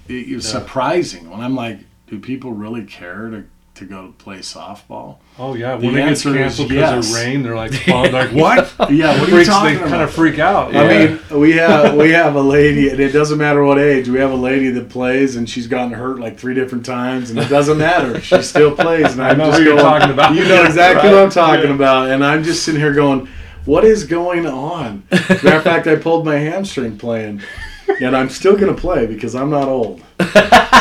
it, it, it was yeah. surprising when I'm like, do people really care to to go play softball? Oh yeah, when the it gets canceled because yes. of rain, they're like, oh, they're like what? Yeah, what are you talking they about? They kind of freak out. Yeah. I mean, we have we have a lady, and it doesn't matter what age. We have a lady that plays, and she's gotten hurt like three different times, and it doesn't matter. She still plays, and I'm I know just who going, you're talking about. You know exactly right? what I'm talking yeah. about, and I'm just sitting here going, what is going on? Matter of fact, I pulled my hamstring playing. And I'm still going to play because I'm not old.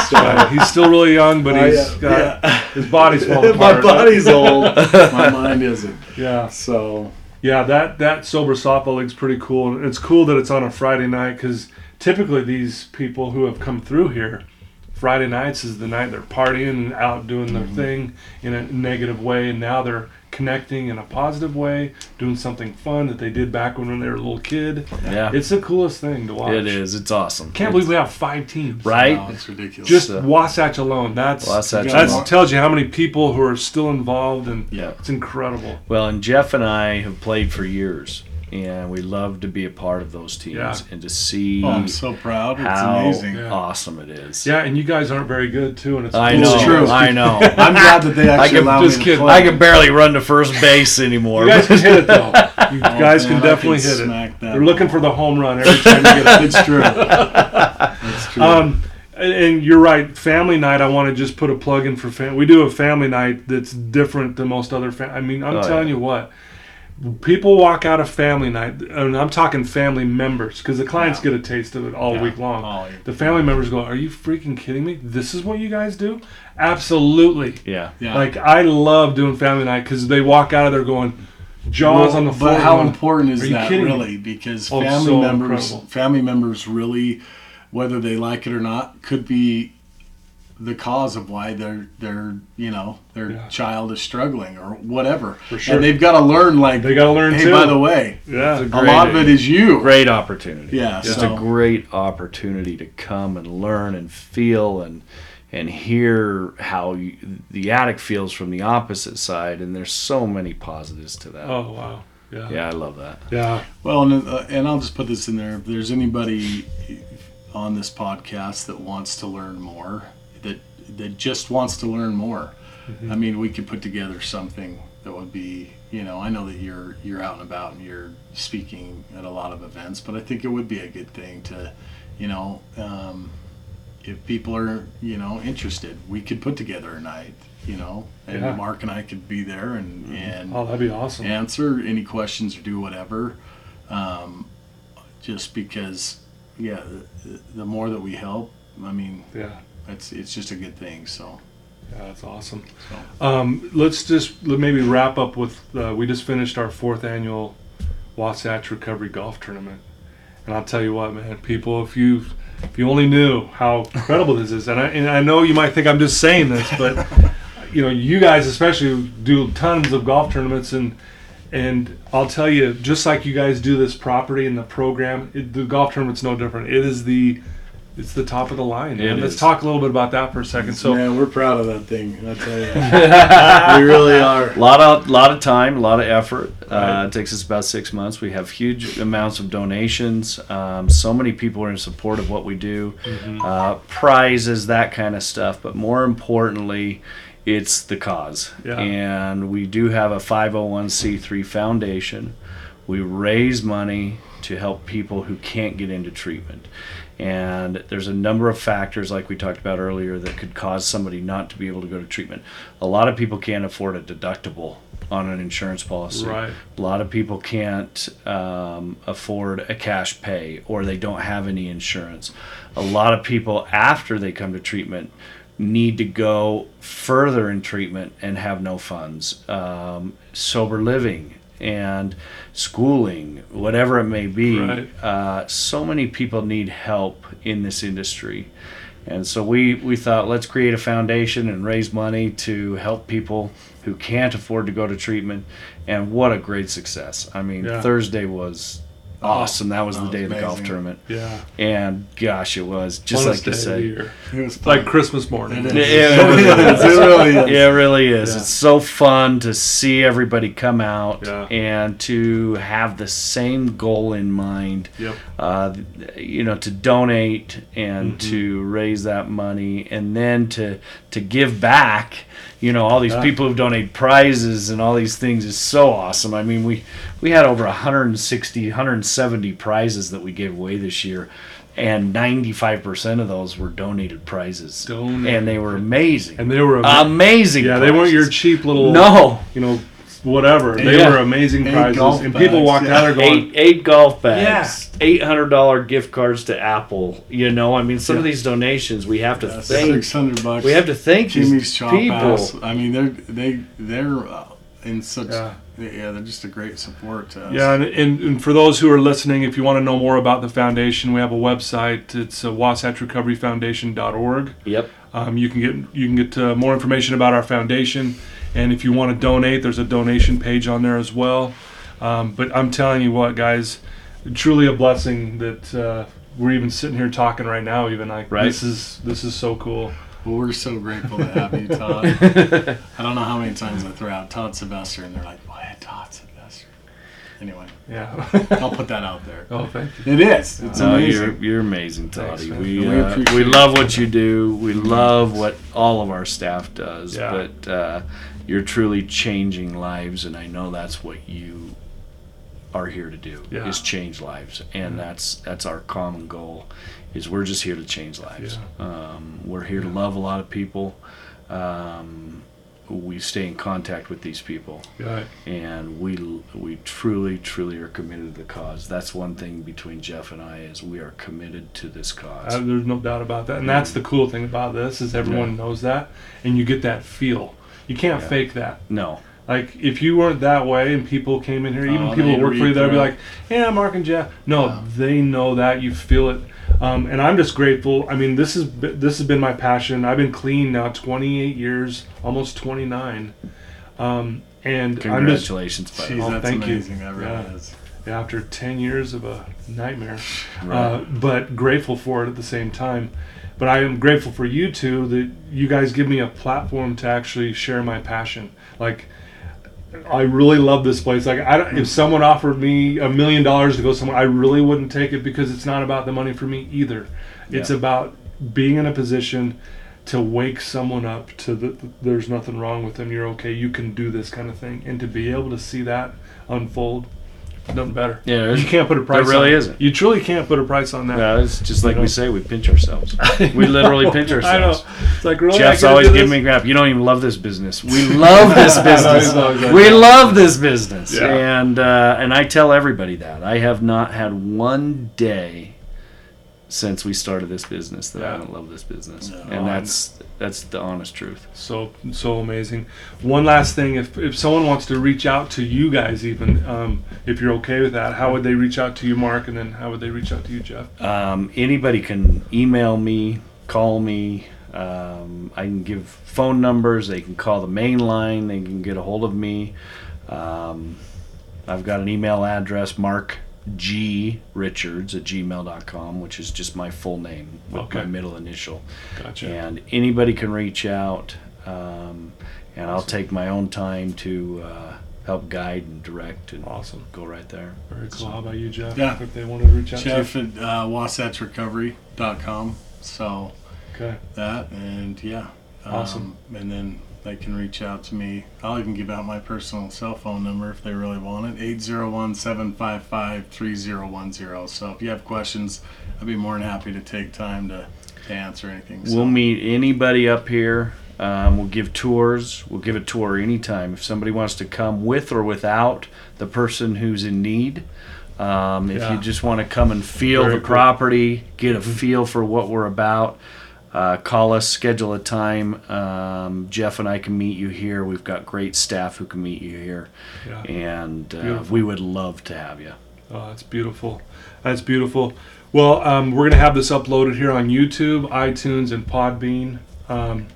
So he's still really young, but he's uh, yeah, got, yeah. his body's falling apart. My body's old. My mind isn't. Yeah. So. Yeah, that, that sober softball league's pretty cool. And it's cool that it's on a Friday night because typically these people who have come through here, Friday nights is the night they're partying and out doing their mm-hmm. thing in a negative way. And now they're connecting in a positive way, doing something fun that they did back when they were a little kid. Yeah, it's the coolest thing to watch. It is. It's awesome. Can't it's, believe we have five teams. Right? Wow, it's ridiculous. Just so, Wasatch alone. That's Wasatch that's alone. Tells you how many people who are still involved, and yeah. it's incredible. Well, and Jeff and I have played for years, and we love to be a part of those teams yeah. and to see. Oh, I'm so proud. How it's amazing. Yeah. Awesome it is. Yeah, and you guys aren't very good too, and it's I cool. know. It's true. I know. I'm glad that they actually can, allow me to play. I can barely run to first base anymore. You guys can hit it though. You oh, guys man, can definitely can hit it. They're looking for the home run every time you get it. It's true. It's true. Um, and you're right. Family night. I want to just put a plug in for family. We do a family night that's different than most other. Fam- I mean, I'm oh, telling yeah. you what. People walk out of family night, and I'm talking family members, because the clients yeah. get a taste of it all yeah. week long. All the family members go, are you freaking kidding me? This is what you guys do? Absolutely. Yeah. yeah. Like, I love doing family night, because they walk out of there going, jaws well, on the floor. But how going, important is that, really? Me? Because oh, family so members, incredible. family members really, whether they like it or not, could be the cause of why their their you know their yeah. child is struggling or whatever. For sure. And they've got to learn. Like they got to learn. Hey, too. by the way, yeah, a, a lot of it is you. Great opportunity. Yeah, just so. a great opportunity to come and learn and feel and and hear how you, the addict feels from the opposite side. And there's so many positives to that. Oh wow. Yeah. Yeah, I love that. Yeah. Well, and uh, and I'll just put this in there. If there's anybody on this podcast that wants to learn more. That that just wants to learn more. Mm-hmm. I mean, we could put together something that would be, you know, I know that you're you're out and about and you're speaking at a lot of events, but I think it would be a good thing to, you know, um, if people are, you know, interested, we could put together a night, you know, and yeah. Mark and I could be there and, mm-hmm. and oh, that'd be awesome. Answer any questions or do whatever. Um, just because, yeah, the, the more that we help, I mean, yeah. It's it's just a good thing, so. Yeah, that's awesome. So. Um, let's just let maybe wrap up with, uh, we just finished our fourth annual Wasatch Recovery Golf Tournament. And I'll tell you what, man, people, if you if you only knew how incredible this is, and I, and I know you might think I'm just saying this, but you know, you guys especially do tons of golf tournaments, and and I'll tell you, just like you guys do this property and the program, it, the golf tournament's no different. It is the It's the top of the line. Let's talk a little bit about that for a second. So, man, we're proud of that thing. I'll tell you, we really are. A lot of lot of time, a lot of effort. Right. Uh, it takes us about six months. We have huge amounts of donations. Um, so many people are in support of what we do. Mm-hmm. Uh, prizes, that kind of stuff. But more importantly, it's the cause. Yeah. And we do have a five oh one c three foundation. We raise money to help people who can't get into treatment. And there's a number of factors, like we talked about earlier, that could cause somebody not to be able to go to treatment. A lot of people can't afford a deductible on an insurance policy. Right. A lot of people can't um, afford a cash pay, or they don't have any insurance. A lot of people, after they come to treatment, need to go further in treatment and have no funds. Um, sober living and schooling, whatever it may be. Right. Uh, so many people need help in this industry. And so we, we thought, let's create a foundation and raise money to help people who can't afford to go to treatment. And what a great success. I mean, yeah. Thursday was awesome. That was that the was day amazing. of the golf tournament. Yeah. And gosh, it was just Honest like you said. It was like Christmas morning. It, it, really is. It really is. It really is. Yeah. It's so fun to see everybody come out yeah. and to have the same goal in mind. Yep. Uh, you know, to donate and mm-hmm. to raise that money, and then to to give back. You know, all these yeah. people who donate prizes and all these things is so awesome. I mean, we, we had over one hundred sixty, one hundred seventy prizes that we gave away this year, and ninety-five percent of those were donated prizes. Donated. And they were amazing. And they were ama- amazing Yeah, prizes. They weren't your cheap little, no. you know, whatever. They yeah. were amazing eight prizes. And bags. People walked yeah. out there going... Eight, eight golf bags. Yeah. eight hundred dollars gift cards to Apple. You know, I mean, some yeah. of these donations, we have to yeah, thank... six hundred bucks. We have to thank Jimmy's these people. House. I mean, they're, they, they're in such... Yeah. yeah, they're just a great support to us. Yeah, and, and, and for those who are listening, if you want to know more about the foundation, we have a website. It's uh, wasatch recovery foundation dot org. Yep. Um, you can get, you can get uh, more information about our foundation. And if you want to donate, there's a donation page on there as well. Um, but I'm telling you what, guys, truly a blessing that uh, we're even sitting here talking right now. Even like right. this is this is so cool. Well, we're so grateful to have you, Todd. I don't know how many times I throw out Todd Sylvester, and they're like, "Why Todd Sylvester?" Anyway, yeah, I'll put that out there. Oh, thank you. It is. It's no, amazing. You're, you're amazing, Toddie. Thanks, we we, uh, we love what you do. We love what all of our staff does. Yeah. But uh, you're truly changing lives, and I know that's what you are here to do yeah. is change lives, and mm-hmm. that's that's our common goal. Is we're just here to change lives. Yeah. Um, we're here yeah. to love a lot of people. Um, we stay in contact with these people, yeah. and we we truly, truly are committed to the cause. That's one thing between Jeff and I is we are committed to this cause. Uh, there's no doubt about that, and yeah. that's the cool thing about this is everyone yeah. knows that, and you get that feel. You can't yeah. fake that. No. Like, if you weren't that way and people came in here, even oh, people who work for you, they'd be like, yeah, Mark and Jeff. No, wow. they know that. You feel it. Um, and I'm just grateful. I mean, this is this has been my passion. I've been clean now twenty-eight years, almost twenty-nine. Um, and congratulations, buddy. Oh, that's thank amazing. You. That really yeah. is. Yeah, after ten years of a nightmare. Right. Uh, but grateful for it at the same time. But I am grateful for you two that you guys give me a platform to actually share my passion. Like, I really love this place. Like, I don't, if someone offered me a million dollars to go somewhere, I really wouldn't take it because it's not about the money for me either. Yeah. It's about being in a position to wake someone up to the, there's nothing wrong with them. You're okay. You can do this kind of thing, and to be able to see that unfold. Nothing better. Yeah, you can't put a price. There really on it. Isn't. You truly can't put a price on that. No, it's just like you know? we say, we pinch ourselves. We literally pinch ourselves. I know. It's like really. Jeff's always giving me crap. You don't even love this business. We love this business. no, we love this business. Yeah. And uh, and I tell everybody that I have not had one day since we started this business that yeah. I don't love this business. No, and that's that's the honest truth. So so amazing. One last thing, if if someone wants to reach out to you guys even, um, if you're okay with that, how would they reach out to you, Mark, and then how would they reach out to you, Jeff? Um, anybody can email me, call me. Um, I can give phone numbers. They can call the main line. They can get a hold of me. Um, I've got an email address, Mark G. Richards at gmail dot com, which is just my full name with okay. my middle initial. Gotcha. And anybody can reach out, um, and I'll awesome. take my own time to uh, help guide and direct and awesome. go right there. Very cool. So, how about you, Jeff? Yeah. If they wanted to reach out Jeff to you? Jeff at uh, wasatch recovery dot com. So okay. that, and yeah. Um, awesome. And then they can reach out to me. I'll even give out my personal cell phone number if they really want it, eight oh one, seven five five, three oh one oh. So if you have questions, I'd be more than happy to take time to, to answer anything. So. We'll meet anybody up here. Um, we'll give tours. We'll give a tour anytime. If somebody wants to come with or without the person who's in need, um, if yeah. you just want to come and feel Very the cool. property, get a feel for what we're about, Uh, call us, schedule a time. Um, Jeff and I can meet you here. We've got great staff who can meet you here. Yeah. And uh, we would love to have you. Oh, that's beautiful. That's beautiful. Well, um, we're going to have this uploaded here on YouTube, iTunes, and Podbean. Um,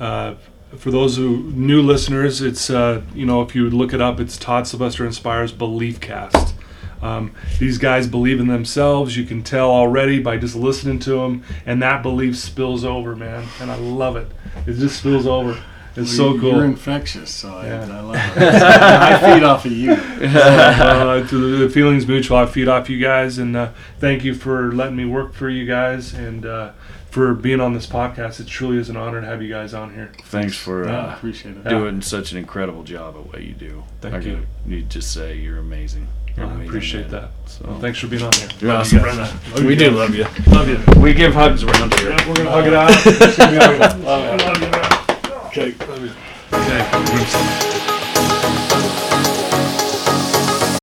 uh, for those who new listeners, it's, uh, you know, if you look it up, it's Todd Sylvester Inspires Belief Cast. Um, these guys believe in themselves. You can tell already by just listening to them, and that belief spills over, man. And I love it. It just spills over. It's well, so cool. You're infectious, so yeah. I, I love it. I feed off of you. uh, the feeling's mutual. I feed off you guys, and uh, thank you for letting me work for you guys, and uh, for being on this podcast. It truly is an honor to have you guys on here. Thanks for uh, uh, appreciate it. doing yeah. such an incredible job at what you do. Thank I you. I need to say you're amazing. You're amazing I appreciate man. that. So well, thanks for being on here. You're awesome, brother. We, we do love you. Love you. We give hugs around here. Yeah, we're gonna uh, hug it out. Love you. Love you. Okay. Okay.